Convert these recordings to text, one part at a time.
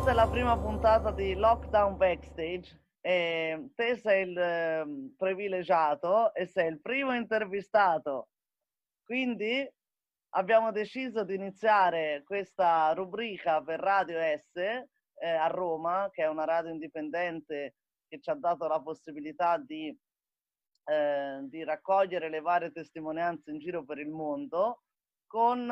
Questa è la prima puntata di Lockdown Backstage. Te sei il privilegiato e sei il primo intervistato. Quindi abbiamo deciso di iniziare questa rubrica per Radio S a Roma, che è una radio indipendente che ci ha dato la possibilità di raccogliere le varie testimonianze in giro per il mondo, con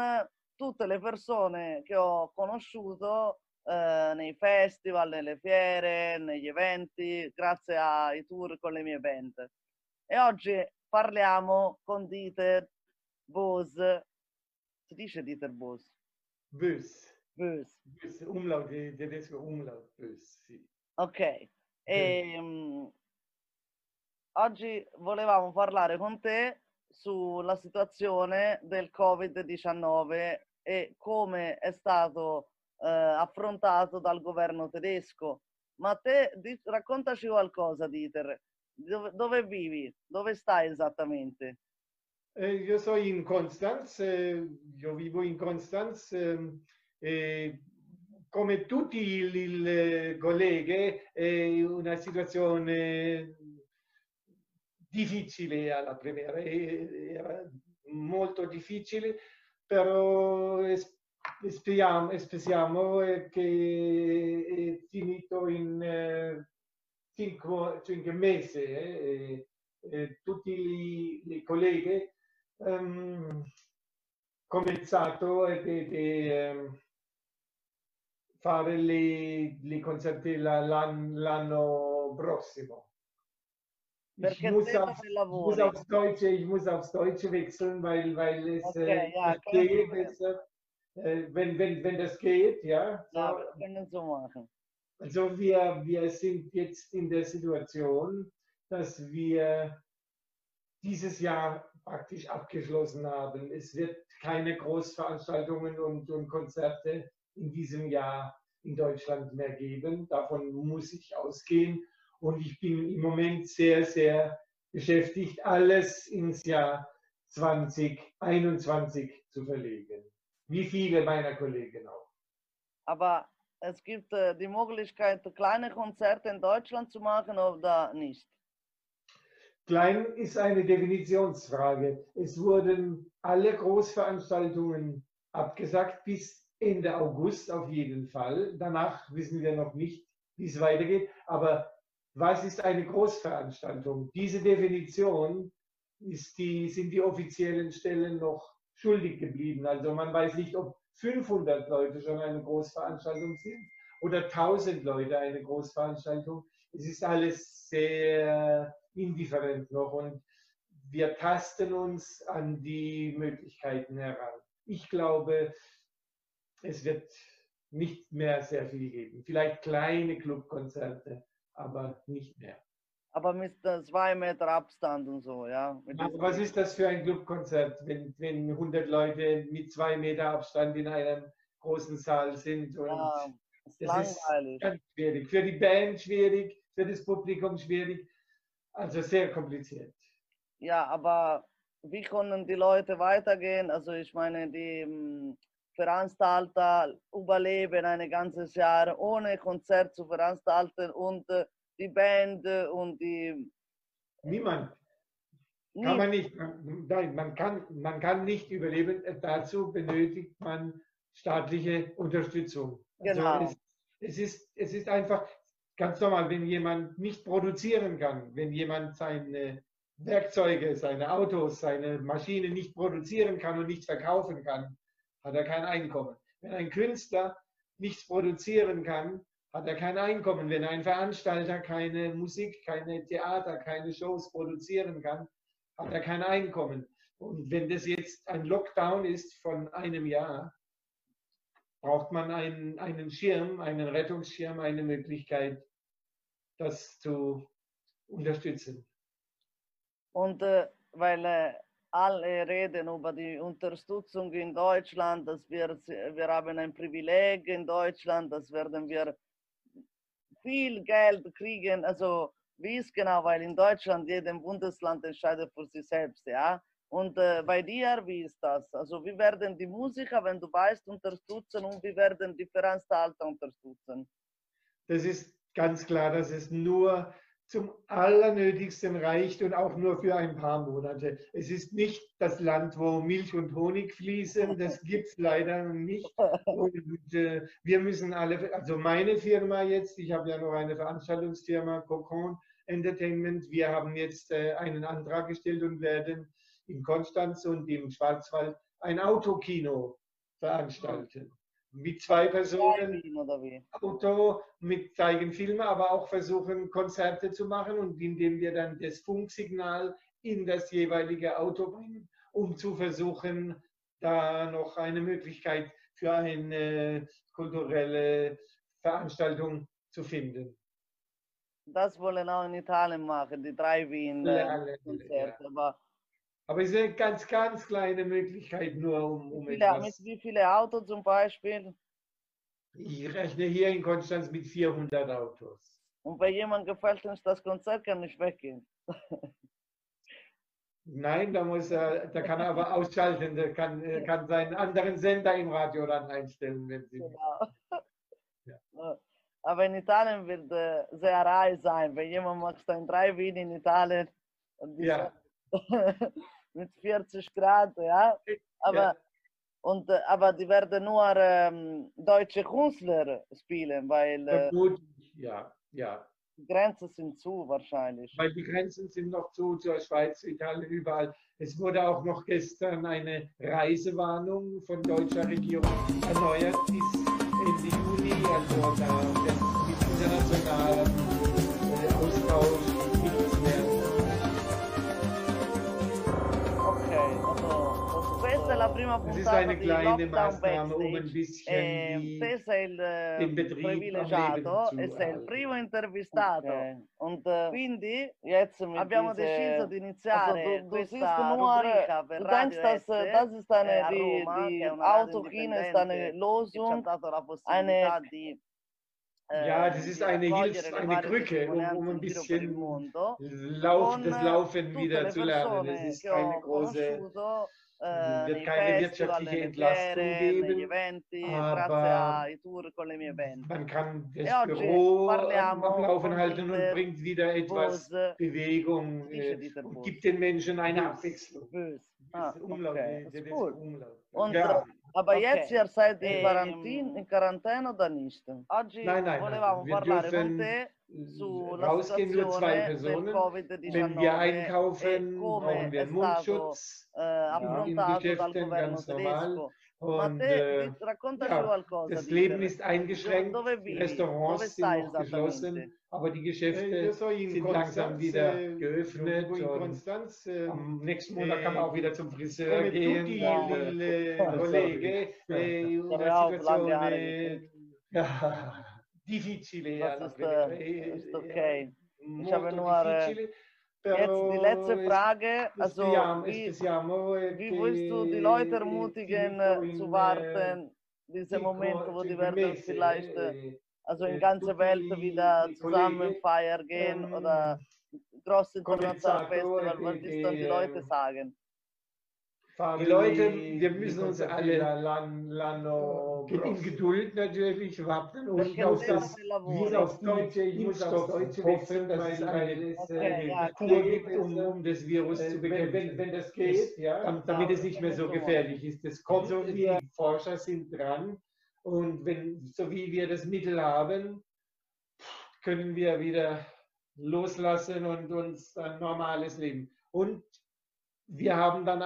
tutte le persone che ho conosciuto nei festival, nelle fiere, negli eventi, grazie ai tour con le mie band. E oggi parliamo con Dieter Bos. Si dice Dieter Bos? Bos. Bos. Umlaut di tedesco, umlaut Bos, sì. Ok. E, oggi volevamo parlare con te sulla situazione del Covid-19 e come è stato affrontato dal governo tedesco. Ma te raccontaci qualcosa, Dieter. Dove vivi? Dove stai esattamente? Io sono in Konstanz, io vivo in Konstanz e come tutti i colleghi è una situazione difficile alla prima, era molto difficile, però speriamo che è finito in 5 mesi. Tutti i colleghi cominciato a fare le concerti l'anno prossimo. Perché ich muss aufs Deutsche wechseln, weil es okay, ja, geht, wenn das geht, ja. Ja, wir können so machen. Also wir sind jetzt in der Situation, dass wir dieses Jahr praktisch abgeschlossen haben. Es wird keine Großveranstaltungen und Konzerte in diesem Jahr in Deutschland mehr geben. Davon muss ich ausgehen. Und ich bin im Moment sehr, sehr beschäftigt, alles ins Jahr 2021 zu verlegen. Wie viele meiner Kollegen auch. Aber es gibt die Möglichkeit, kleine Konzerte in Deutschland zu machen oder nicht? Klein ist eine Definitionsfrage. Es wurden alle Großveranstaltungen abgesagt bis Ende August auf jeden Fall. Danach wissen wir noch nicht, wie es weitergeht. Aber was ist eine Großveranstaltung? Diese Definition sind die offiziellen Stellen noch schuldig geblieben. Also man weiß nicht, ob 500 Leute schon eine Großveranstaltung sind oder 1000 Leute eine Großveranstaltung. Es ist alles sehr indifferent noch und wir tasten uns an die Möglichkeiten heran. Ich glaube, es wird nicht mehr sehr viel geben. Vielleicht kleine Clubkonzerte. Aber nicht mehr. Aber mit 2 Meter Abstand und so, ja? Also was ist das für ein Clubkonzert, wenn 100 Leute mit 2 Meter Abstand in einem großen Saal sind? Und ja, das ist ganz schwierig. Für die Band schwierig, für das Publikum schwierig. Also sehr kompliziert. Ja, aber wie können die Leute weitergehen? Also ich meine, die Veranstalter überleben ein ganzes Jahr ohne Konzert zu veranstalten und die Band und die... Niemand. Kann man nicht. Nein, man kann nicht überleben. Dazu benötigt man staatliche Unterstützung. Genau. Also es ist einfach ganz normal, wenn jemand nicht produzieren kann, wenn jemand seine Werkzeuge, seine Autos, seine Maschinen nicht produzieren kann und nicht verkaufen kann, hat er kein Einkommen. Wenn ein Künstler nichts produzieren kann, hat er kein Einkommen. Wenn ein Veranstalter keine Musik, keine Theater, keine Shows produzieren kann, hat er kein Einkommen. Und wenn das jetzt ein Lockdown ist von einem Jahr, braucht man einen Schirm, einen Rettungsschirm, eine Möglichkeit, das zu unterstützen. Und alle reden über die Unterstützung in Deutschland, dass wir haben ein Privileg in Deutschland, das werden wir viel Geld kriegen. Also wie ist genau, weil in Deutschland jedem Bundesland entscheidet für sich selbst, ja. Und bei dir, wie ist das? Also wir werden die Musiker, wenn du weißt, unterstützen und wir werden die Veranstalter unterstützen. Das ist ganz klar, dass es nur zum Allernötigsten reicht und auch nur für ein paar Monate. Es ist nicht das Land, wo Milch und Honig fließen, das gibt es leider nicht. Und wir müssen alle, also meine Firma jetzt, ich habe ja noch eine Veranstaltungsfirma, Cocoon Entertainment, wir haben jetzt einen Antrag gestellt und werden in Konstanz und im Schwarzwald ein Autokino veranstalten. Mit zwei Personen, Auto, mit zeigen Filme, aber auch versuchen, Konzerte zu machen und indem wir dann das Funksignal in das jeweilige Auto bringen, um zu versuchen, da noch eine Möglichkeit für eine kulturelle Veranstaltung zu finden. Das wollen auch in Italien machen, die drei Wien-Konzerte. Aber es ist eine ganz, ganz kleine Möglichkeit nur, um etwas... Mit wie viele Autos zum Beispiel? Ich rechne hier in Konstanz mit 400 Autos. Und wenn jemand gefällt uns das Konzert, kann nicht weggehen. Nein, da kann er aber ausschalten. Der kann seinen anderen Sender im Radio dann einstellen. Wenn Sie genau. Ja. Aber in Italien wird sehr rar sein. Wenn jemand macht ein Drive-In in Italien... Ja. Mit 40 Grad, ja. Aber die werden nur deutsche Künstler spielen, weil die Grenzen sind zu wahrscheinlich. Weil die Grenzen sind noch zu, zur Schweiz, Italien, überall. Es wurde auch noch gestern eine Reisewarnung von deutscher Regierung erneuert bis Ende Juni, also da mit internationalem Austausch. La prima puntata, questa è una kleine Maßnahme, un bisschen den privilegiato e sei il primo intervistato. Okay. Und, quindi abbiamo deciso di iniziare questa rubrica per Radio S. Das ist eine Autokino, ist eine Losung, eine ja, das ist eine Hilfe, eine Krücke, um ein bisschen das Laufen wieder zu lernen. Es ist eine große... wird keine wirtschaftliche Entlastung geben, aber man kann das Büro am Laufen halten und bringt wieder etwas Bewegung, gibt den Menschen eine Abwechslung. Das ist unglaublich. Aber jetzt, ihr seid in Quarantäne oder nicht? Oggi volevamo parlare con te sulla situazione del Covid-19. Wenn wir einkaufen, brauchen wir Mundschutz, in Geschäften ganz normal. Und das Leben ist eingeschränkt, Restaurants sind noch geschlossen, aber die Geschäfte sind langsam wieder geöffnet. Am nächsten Monat kann man auch wieder zum Friseur gehen. Kollege, una situazione difficile. Jetzt die letzte Frage, also wie willst du die Leute ermutigen zu warten, diesen Moment, wo die werden vielleicht also in ganzer Welt wieder zusammen feiern gehen oder große internationale Festival, was ist dann die Leute sagen? Die Leute, wir müssen uns alle in Geduld natürlich warten und auf das deutsche Impfstoff hoffen, dass es eine Kur gibt, um das Virus zu bekämpfen. Wenn das geht, damit es nicht mehr so gefährlich ist. Das kommt, die Forscher sind dran und so wie wir das Mittel haben, können wir wieder loslassen und uns ein normales Leben. Und wir haben dann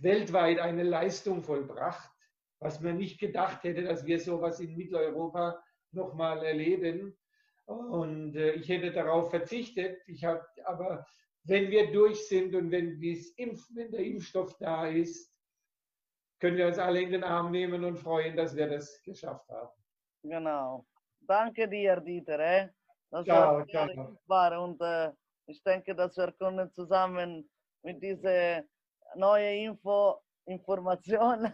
weltweit eine Leistung vollbracht, was man nicht gedacht hätte, dass wir sowas in Mitteleuropa nochmal erleben. Und ich hätte darauf verzichtet. Aber wenn wir durch sind und wenn der Impfstoff da ist, können wir uns alle in den Arm nehmen und freuen, dass wir das geschafft haben. Genau. Danke dir, Dieter. Das war wunderbar. Und ich denke, dass wir können zusammen mit dieser neuen Information,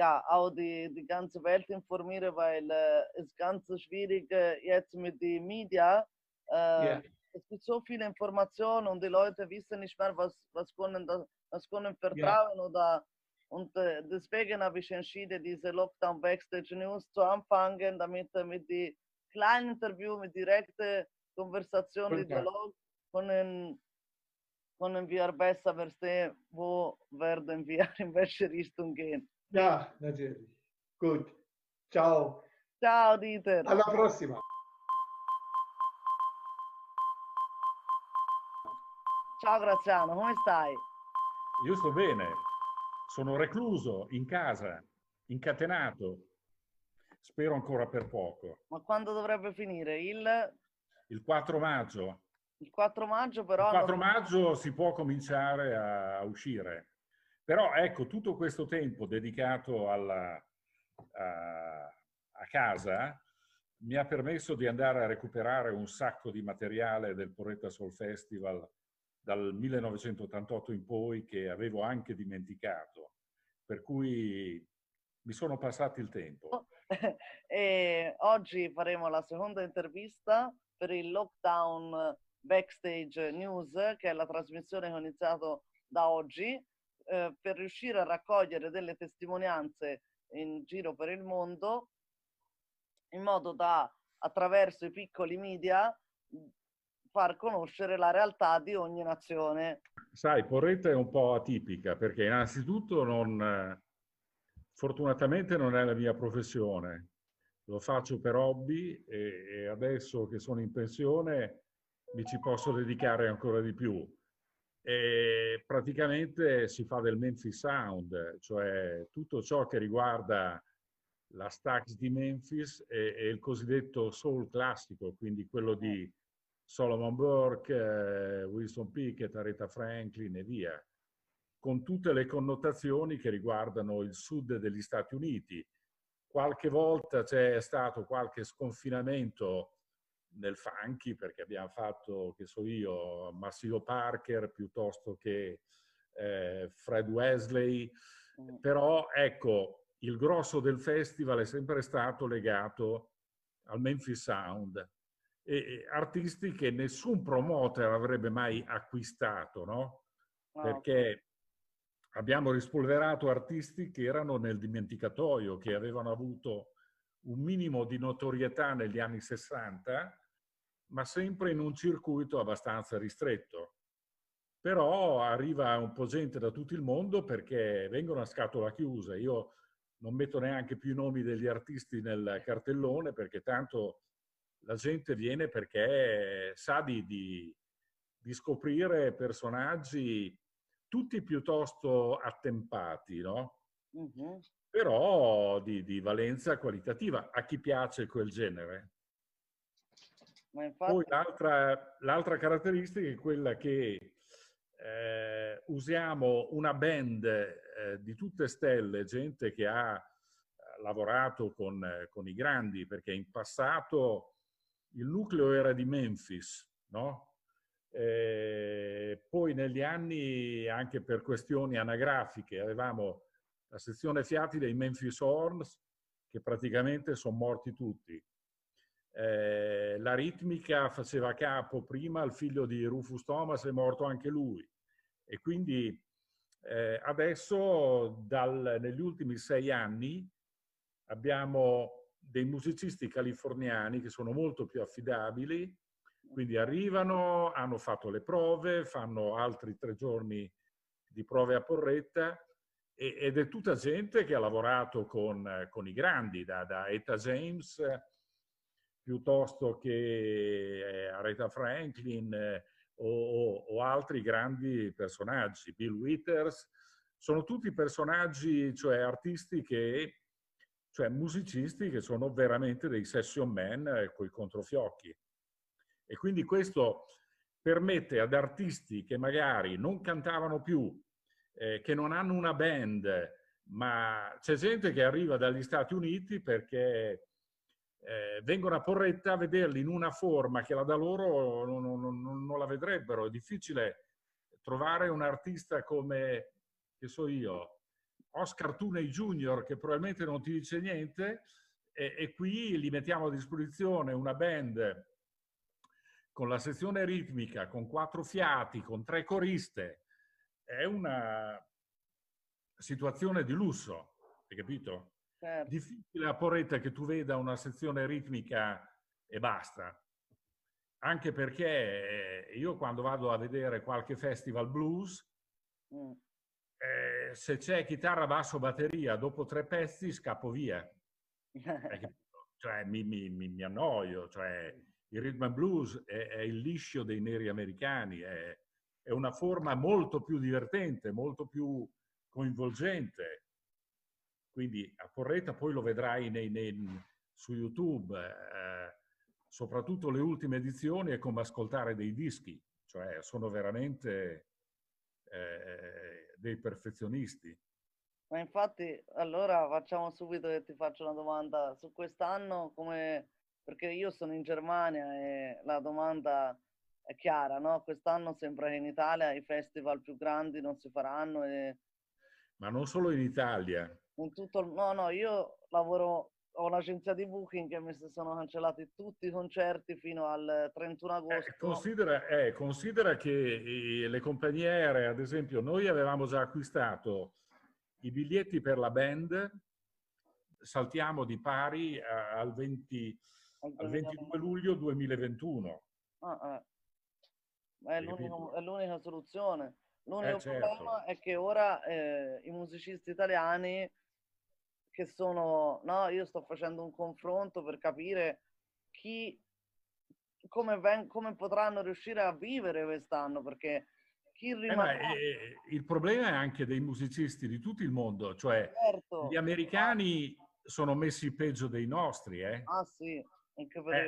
auch die ganze Welt informieren, weil es ganz schwierig jetzt mit den Medien Es gibt so viele Informationen und die Leute wissen nicht mehr, was können vertrauen oder... Und deswegen habe ich entschieden, diese Lockdown Backstage News zu anfangen, damit mit die kleinen Interviews, mit direkten Konversationen, Dialog, können wir besser verstehen, wo werden wir in welche Richtung gehen. Ja, natürlich. Gut. Ciao. Ciao, Dieter. Alla prossima. Ciao Graziano, come stai? Io sto bene. Sono recluso in casa, incatenato, spero ancora per poco. Ma quando dovrebbe finire? Il 4 maggio. Il 4 maggio però... Il 4 maggio si può cominciare a uscire. Però ecco, tutto questo tempo dedicato a casa mi ha permesso di andare a recuperare un sacco di materiale del Porretta Soul Festival dal 1988 in poi, che avevo anche dimenticato, per cui mi sono passati il tempo. E oggi faremo la seconda intervista per il Lockdown Backstage News, che è la trasmissione che ho iniziato da oggi, per riuscire a raccogliere delle testimonianze in giro per il mondo, in modo da, attraverso i piccoli media, far conoscere la realtà di ogni nazione. Sai, Porretta è un po' atipica perché innanzitutto fortunatamente non è la mia professione, lo faccio per hobby e adesso che sono in pensione mi ci posso dedicare ancora di più. E praticamente si fa del Memphis Sound, cioè tutto ciò che riguarda la Stax di Memphis e il cosiddetto soul classico, quindi quello di Solomon Burke, Wilson Pickett, Aretha Franklin e via, con tutte le connotazioni che riguardano il sud degli Stati Uniti. Qualche volta c'è stato qualche sconfinamento nel funky, perché abbiamo fatto, che so io, Massimo Parker piuttosto che Fred Wesley, però ecco, il grosso del festival è sempre stato legato al Memphis Sound, e artisti che nessun promoter avrebbe mai acquistato, no? Wow. Perché abbiamo rispolverato artisti che erano nel dimenticatoio, che avevano avuto un minimo di notorietà negli anni 60, ma sempre in un circuito abbastanza ristretto. Però arriva un po' gente da tutto il mondo perché vengono a scatola chiusa. Io non metto neanche più i nomi degli artisti nel cartellone perché tanto... La gente viene perché sa di scoprire personaggi tutti piuttosto attempati, no? Uh-huh. Però di valenza qualitativa, a chi piace quel genere. Ma infatti... Poi l'altra caratteristica è quella che usiamo una band di tutte stelle, gente che ha lavorato con i grandi, perché in passato... Il nucleo era di Memphis, no? Poi negli anni, anche per questioni anagrafiche, avevamo la sezione fiati dei Memphis Horns, che praticamente sono morti tutti. La ritmica faceva capo prima al figlio di Rufus Thomas, è morto anche lui. E quindi adesso, negli ultimi 6 anni, abbiamo... dei musicisti californiani che sono molto più affidabili, quindi arrivano, hanno fatto le prove, fanno altri 3 giorni di prove a Porretta ed è tutta gente che ha lavorato con i grandi, da Etta James piuttosto che Aretha Franklin o altri grandi personaggi, Bill Withers. Sono tutti personaggi, cioè artisti che... Cioè musicisti che sono veramente dei session man coi controfiocchi. E quindi questo permette ad artisti che magari non cantavano più, che non hanno una band, ma c'è gente che arriva dagli Stati Uniti perché vengono a Porretta a vederli in una forma che la da loro non la vedrebbero. È difficile trovare un artista come, che so io, Oscar Tooney Jr., che probabilmente non ti dice niente, e qui gli mettiamo a disposizione una band con la sezione ritmica, con 4 fiati, con 3 coriste, è una situazione di lusso, hai capito? Certo. Difficile a Porretta che tu veda una sezione ritmica e basta, anche perché io quando vado a vedere qualche festival blues, se c'è chitarra, basso, batteria, dopo 3 pezzi scappo via. Cioè, mi annoio, cioè, il rhythm and blues è il liscio dei neri americani, è una forma molto più divertente, molto più coinvolgente. Quindi a Porretta poi lo vedrai su YouTube, soprattutto le ultime edizioni è come ascoltare dei dischi, cioè sono veramente dei perfezionisti. Ma infatti, allora facciamo subito che ti faccio una domanda su quest'anno, perché io sono in Germania e la domanda è chiara, no? Quest'anno sembra che in Italia i festival più grandi non si faranno. Ma non solo in Italia. In tutto... No, io lavoro, ho un'agenzia di booking che mi sono cancellati tutti i concerti fino al 31 agosto. Considera che le compagnie aeree, ad esempio, noi avevamo già acquistato i biglietti per la band, saltiamo di pari al 22 luglio 2021. Ma è l'unica soluzione. L'unico problema è che ora i musicisti italiani che sono... No, io sto facendo un confronto per capire come potranno riuscire a vivere quest'anno, perché... il problema è anche dei musicisti di tutto il mondo, cioè certo, gli americani sono messi peggio dei nostri, Ah, sì.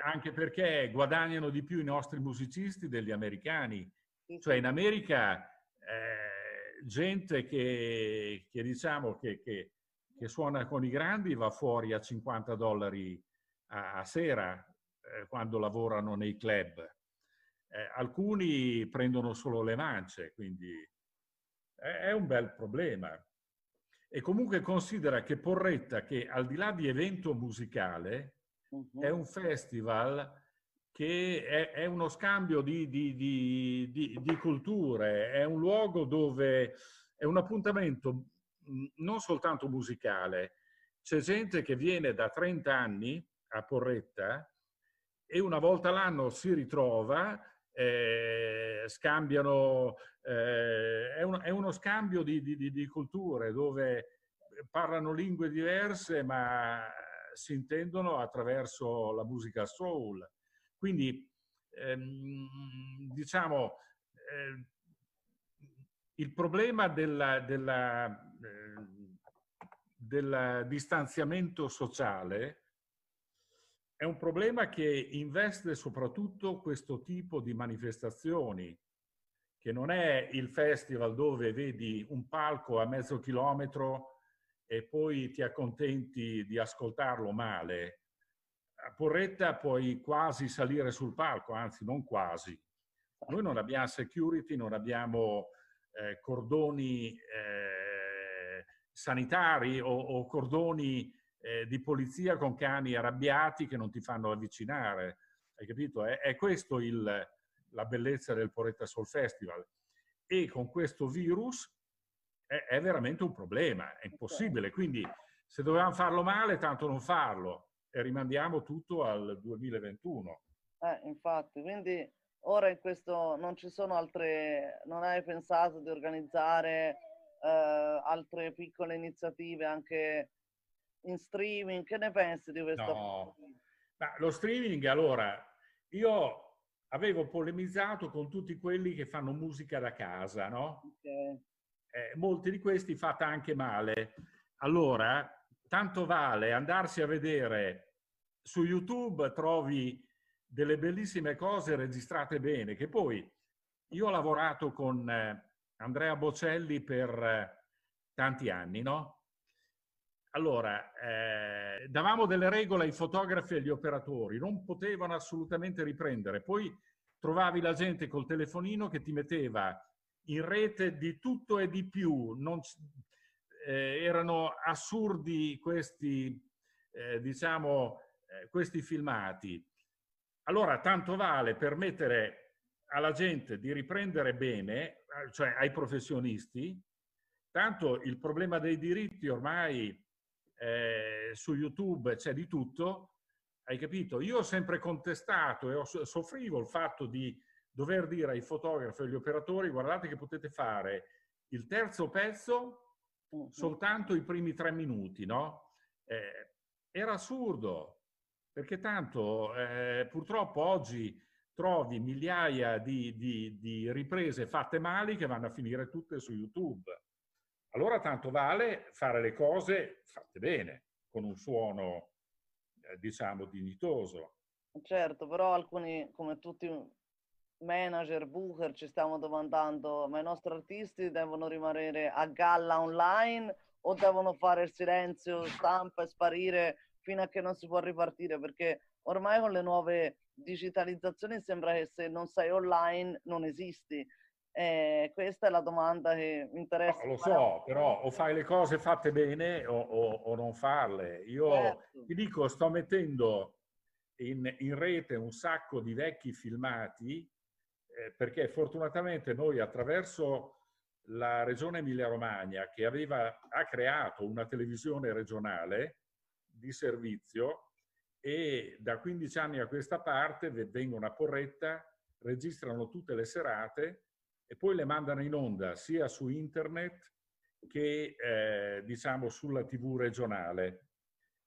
Anche perché guadagnano di più i nostri musicisti degli americani, sì, cioè in America gente che suona con i grandi va fuori a $50 a sera quando lavorano nei club. Alcuni prendono solo le mance, quindi è un bel problema. E comunque considera che Porretta, che al di là di evento musicale, è un festival che è uno scambio di culture, è un luogo dove è un appuntamento non soltanto musicale. C'è gente che viene da 30 anni a Porretta e una volta l'anno si ritrova. Scambiano, è uno scambio di culture dove parlano lingue diverse ma si intendono attraverso la musica soul. Quindi diciamo il problema del distanziamento sociale è un problema che investe soprattutto questo tipo di manifestazioni, che non è il festival dove vedi un palco a mezzo chilometro e poi ti accontenti di ascoltarlo male. A Porretta puoi quasi salire sul palco, anzi non quasi. Noi non abbiamo security, non abbiamo cordoni sanitari o cordoni di polizia con cani arrabbiati che non ti fanno avvicinare, hai capito? È questo la bellezza del Porretta Soul Festival, e con questo virus è veramente un problema, è impossibile. Quindi se dovevamo farlo male, tanto non farlo, e rimandiamo tutto al 2021. Infatti, quindi ora in questo non ci sono altre... Non hai pensato di organizzare altre piccole iniziative anche in streaming? Che ne pensi di questo? No, ma lo streaming, allora, io avevo polemizzato con tutti quelli che fanno musica da casa, no? Okay. Molti di questi fatta anche male. Allora, tanto vale andarsi a vedere su YouTube, trovi delle bellissime cose registrate bene, che poi io ho lavorato con Andrea Bocelli per tanti anni, no? Allora, davamo delle regole ai fotografi e agli operatori, non potevano assolutamente riprendere. Poi trovavi la gente col telefonino che ti metteva in rete di tutto e di più. Erano assurdi questi filmati. allora tanto vale permettere alla gente di riprendere bene, cioè ai professionisti, tanto il problema dei diritti ormai su YouTube c'è di tutto, hai capito? Io ho sempre contestato e soffrivo il fatto di dover dire ai fotografi e agli operatori: guardate che potete fare il terzo pezzo soltanto i primi 3 minuti, no? Era assurdo, perché tanto purtroppo oggi trovi migliaia di riprese fatte male che vanno a finire tutte su YouTube. Allora tanto vale fare le cose fatte bene, con un suono, diciamo, dignitoso. Certo, però alcuni, come tutti manager, booker, ci stiamo domandando: ma i nostri artisti devono rimanere a galla online o devono fare il silenzio stampa e sparire fino a che non si può ripartire? Perché ormai con le nuove digitalizzazioni sembra che se non sei online non esisti. Questa è la domanda che mi interessa. No, lo so, però o fai le cose fatte bene o non farle. Io certo. Ti dico, sto mettendo in rete un sacco di vecchi filmati, perché fortunatamente noi, attraverso la regione Emilia-Romagna, che ha creato una televisione regionale di servizio, e da 15 anni a questa parte vengono a Porretta, registrano tutte le serate e poi le mandano in onda sia su internet che diciamo sulla TV regionale.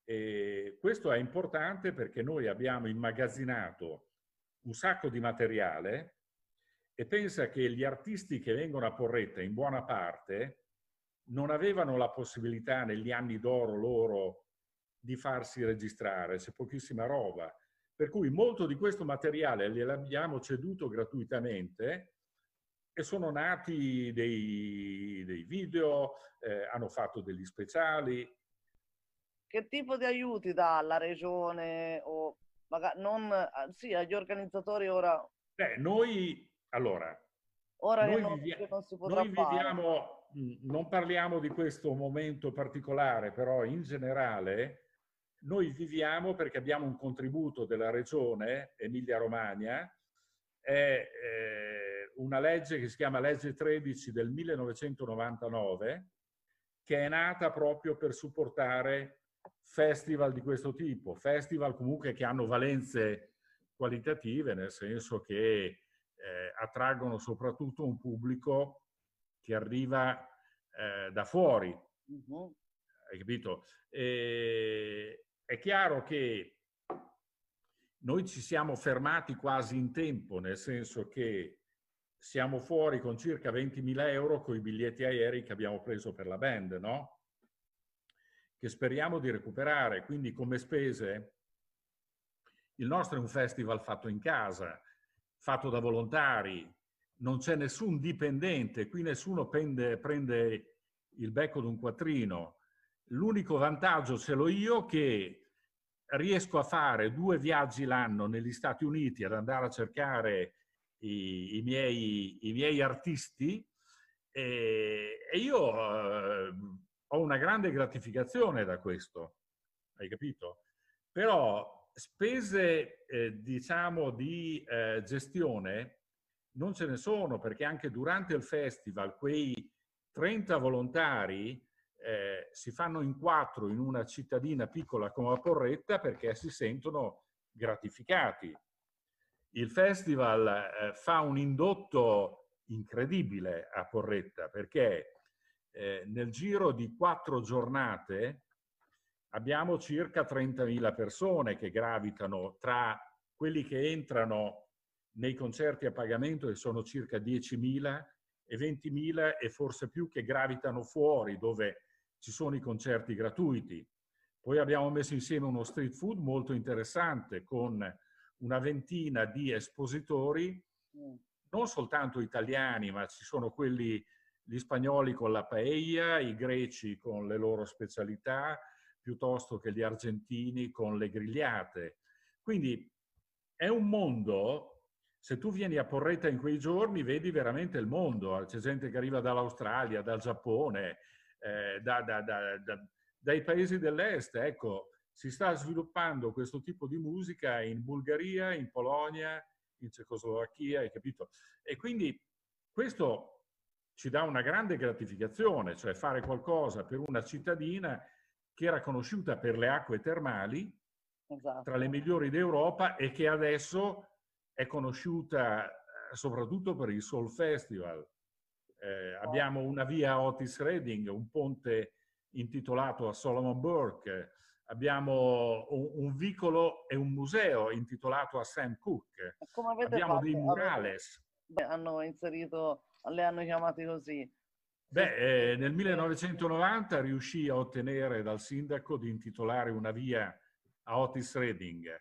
E questo è importante perché noi abbiamo immagazzinato un sacco di materiale, e pensa che gli artisti che vengono a Porretta in buona parte non avevano la possibilità negli anni d'oro loro di farsi registrare, c'è pochissima roba. Per cui molto di questo materiale gliel'abbiamo ceduto gratuitamente e sono nati dei video, hanno fatto degli speciali. Che tipo di aiuti dà la regione? O magari non, sì, agli organizzatori ora? Beh, noi, allora, ora noi, viviamo, non parliamo di questo momento particolare, però in generale noi viviamo perché abbiamo un contributo della regione Emilia-Romagna. È una legge che si chiama Legge 13 del 1999, che è nata proprio per supportare festival di questo tipo, festival comunque che hanno valenze qualitative, nel senso che attraggono soprattutto un pubblico che arriva da fuori. Hai capito? È chiaro che noi ci siamo fermati quasi in tempo, nel senso che siamo fuori con circa 20.000 euro con i biglietti aerei che abbiamo preso per la band, no? Che speriamo di recuperare. Quindi come spese, il nostro è un festival fatto in casa, fatto da volontari, non c'è nessun dipendente, qui nessuno prende il becco d'un quattrino. L'unico vantaggio ce l'ho io, che riesco a fare 2 viaggi l'anno negli Stati Uniti, ad andare a cercare i miei artisti, e io ho una grande gratificazione da questo, hai capito? Però spese diciamo di gestione non ce ne sono, perché anche durante il festival quei 30 volontari si fanno in 4 in una cittadina piccola come Porretta perché si sentono gratificati. Il festival fa un indotto incredibile a Porretta, perché nel giro di 4 giornate abbiamo circa 30.000 persone che gravitano tra quelli che entrano nei concerti a pagamento, che sono circa 10.000, e 20.000 e forse più che gravitano fuori, dove ci sono i concerti gratuiti. Poi abbiamo messo insieme uno street food molto interessante con una 20ina di espositori, non soltanto italiani, ma ci sono quelli, gli spagnoli con la paella, i greci con le loro specialità, piuttosto che gli argentini con le grigliate. Quindi è un mondo, se tu vieni a Porretta in quei giorni vedi veramente il mondo, c'è gente che arriva dall'Australia, dal Giappone, dai paesi dell'est, ecco. si sta sviluppando questo tipo di musica in Bulgaria, in Polonia, in Cecoslovacchia, hai capito? E quindi questo ci dà una grande gratificazione, cioè fare qualcosa per una cittadina che era conosciuta per le acque termali, esatto, tra le migliori d'Europa, e che adesso è conosciuta soprattutto per il Soul Festival. Abbiamo una via Otis Redding, un ponte intitolato a Solomon Burke, abbiamo un vicolo e un museo intitolato a Sam Cooke, abbiamo dei murales. Hanno inserito, le hanno chiamate così. Beh, nel 1990 riuscì a ottenere dal sindaco di intitolare una via a Otis Redding.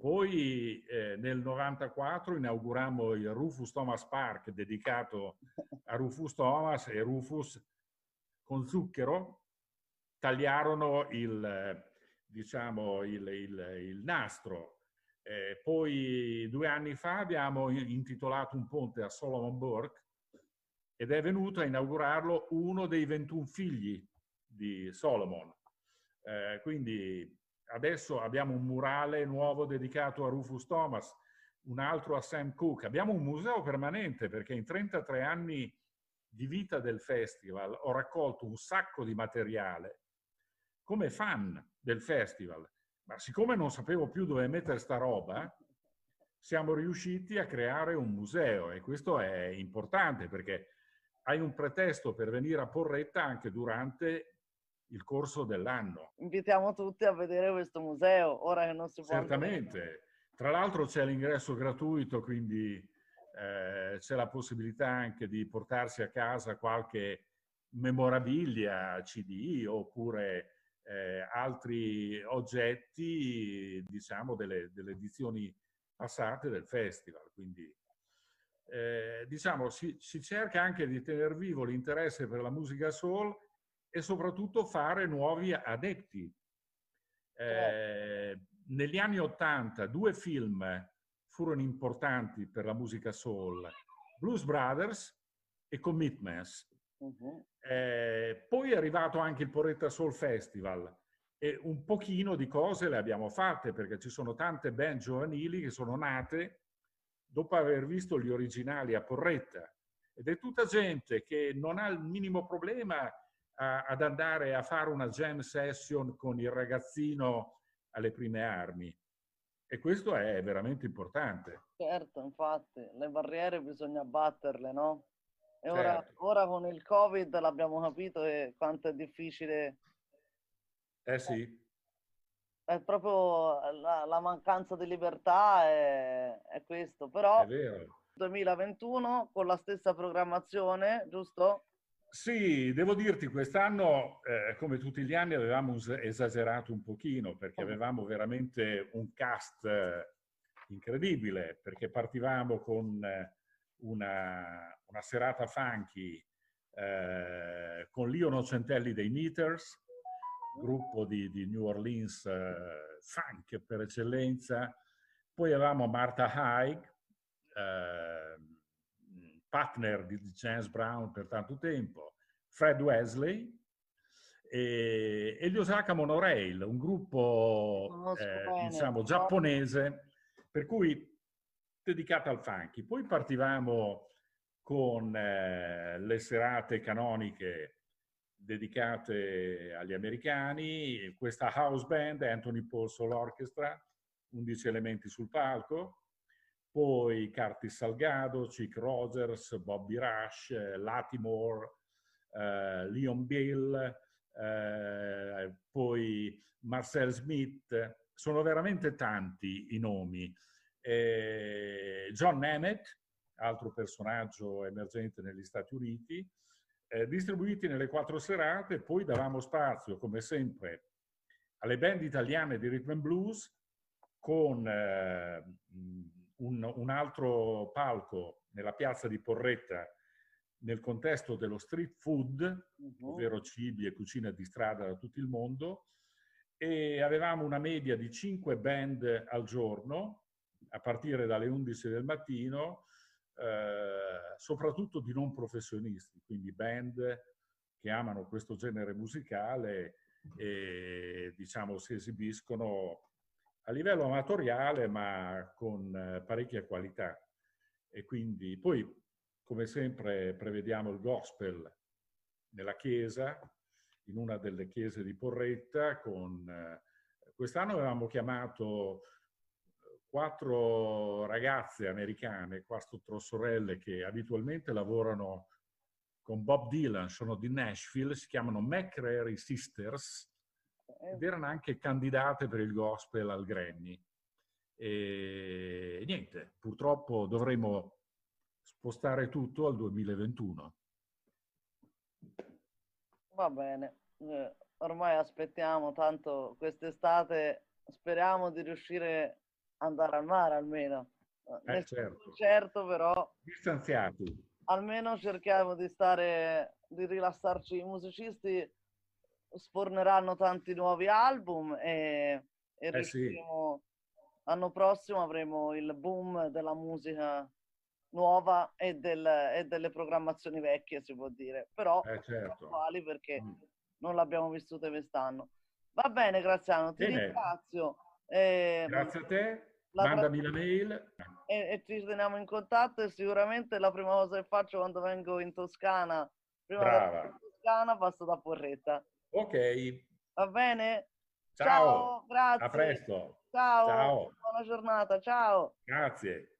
Poi nel 1994 inaugurammo il Rufus Thomas Park, dedicato a Rufus Thomas, e Rufus con Zucchero tagliarono il, diciamo, il nastro. Poi 2 anni fa abbiamo intitolato un ponte a Solomon Burke ed è venuto a inaugurarlo uno dei 21 figli di Solomon. Quindi adesso abbiamo un murale nuovo dedicato a Rufus Thomas, un altro a Sam Cooke. Abbiamo un museo permanente perché in 33 anni di vita del festival ho raccolto un sacco di materiale come fan del festival. Ma siccome non sapevo più dove mettere sta roba, siamo riusciti a creare un museo, e questo è importante perché hai un pretesto per venire a Porretta anche durante il corso dell'anno. Invitiamo tutti a vedere questo museo, ora che non si può. Certamente. Andare. Tra l'altro c'è l'ingresso gratuito, quindi c'è la possibilità anche di portarsi a casa qualche memorabilia, CD, oppure altri oggetti, diciamo, delle edizioni passate del festival. Quindi, diciamo, si cerca anche di tenere vivo l'interesse per la musica soul e soprattutto fare nuovi adepti. Negli anni '80 2 film furono importanti per la musica soul, Blues Brothers e Commitments. Poi è arrivato anche il Porretta Soul Festival e un pochino di cose le abbiamo fatte, perché ci sono tante band giovanili che sono nate dopo aver visto gli originali a Porretta, ed è tutta gente che non ha il minimo problema ad andare a fare una jam session con il ragazzino alle prime armi, e questo è veramente importante. Certo, infatti, le barriere bisogna batterle, no? E certo. ora con il Covid l'abbiamo capito quanto è difficile. Eh sì. È proprio la mancanza di libertà, è questo, però è vero. 2021 con la stessa programmazione, giusto? Sì, devo dirti, quest'anno, come tutti gli anni, avevamo esagerato un pochino, perché avevamo veramente un cast incredibile, perché partivamo con una serata funky con Lio Nocentelli dei Meters, gruppo di New Orleans funk per eccellenza. Poi avevamo Martha Haig, partner di James Brown per tanto tempo, Fred Wesley e gli Osaka Monorail, un gruppo diciamo giapponese, per cui dedicata al funky. Poi partivamo con le serate canoniche dedicate agli americani, questa house band, Anthony Paul's Soul Orchestra, 11 elementi sul palco. Poi Curtis Salgado, Chick Rogers, Bobby Rush, Latimore, Leon Bill, poi Marcel Smith. Sono veramente tanti i nomi. John Nemeth, altro personaggio emergente negli Stati Uniti, distribuiti nelle 4 serate. Poi davamo spazio, come sempre, alle band italiane di rhythm and blues con un altro palco nella piazza di Porretta nel contesto dello street food, ovvero cibi e cucina di strada da tutto il mondo, e avevamo una media di 5 band al giorno a partire dalle 11 del mattino, soprattutto di non professionisti, quindi band che amano questo genere musicale e diciamo, si esibiscono a livello amatoriale ma con parecchia qualità. E quindi poi, come sempre, prevediamo il gospel nella chiesa, in una delle chiese di Porretta. Quest'anno avevamo chiamato 4 ragazze americane, 4 sorelle che abitualmente lavorano con Bob Dylan, sono di Nashville, si chiamano McCreary Sisters, ed erano anche candidate per il gospel al Grammy. E niente, purtroppo dovremo spostare tutto al 2021. Va bene, ormai aspettiamo tanto quest'estate, speriamo di riuscire ad andare al mare almeno. Certo, però... distanziati. Almeno cerchiamo di stare, di rilassarci. I musicisti sforneranno tanti nuovi album e riusciremo, sì. L'anno prossimo avremo il boom della musica nuova e delle programmazioni vecchie, si può dire, però attuali, perché non l'abbiamo vissute quest'anno. Va bene, Graziano, ti ringrazio. Grazie a te. Mandami la mail e ci teniamo in contatto, e sicuramente la prima cosa che faccio quando vengo in Toscana, passo da Porretta. Ok. Va bene? Ciao, grazie. A presto. Ciao. Buona giornata, ciao. Grazie.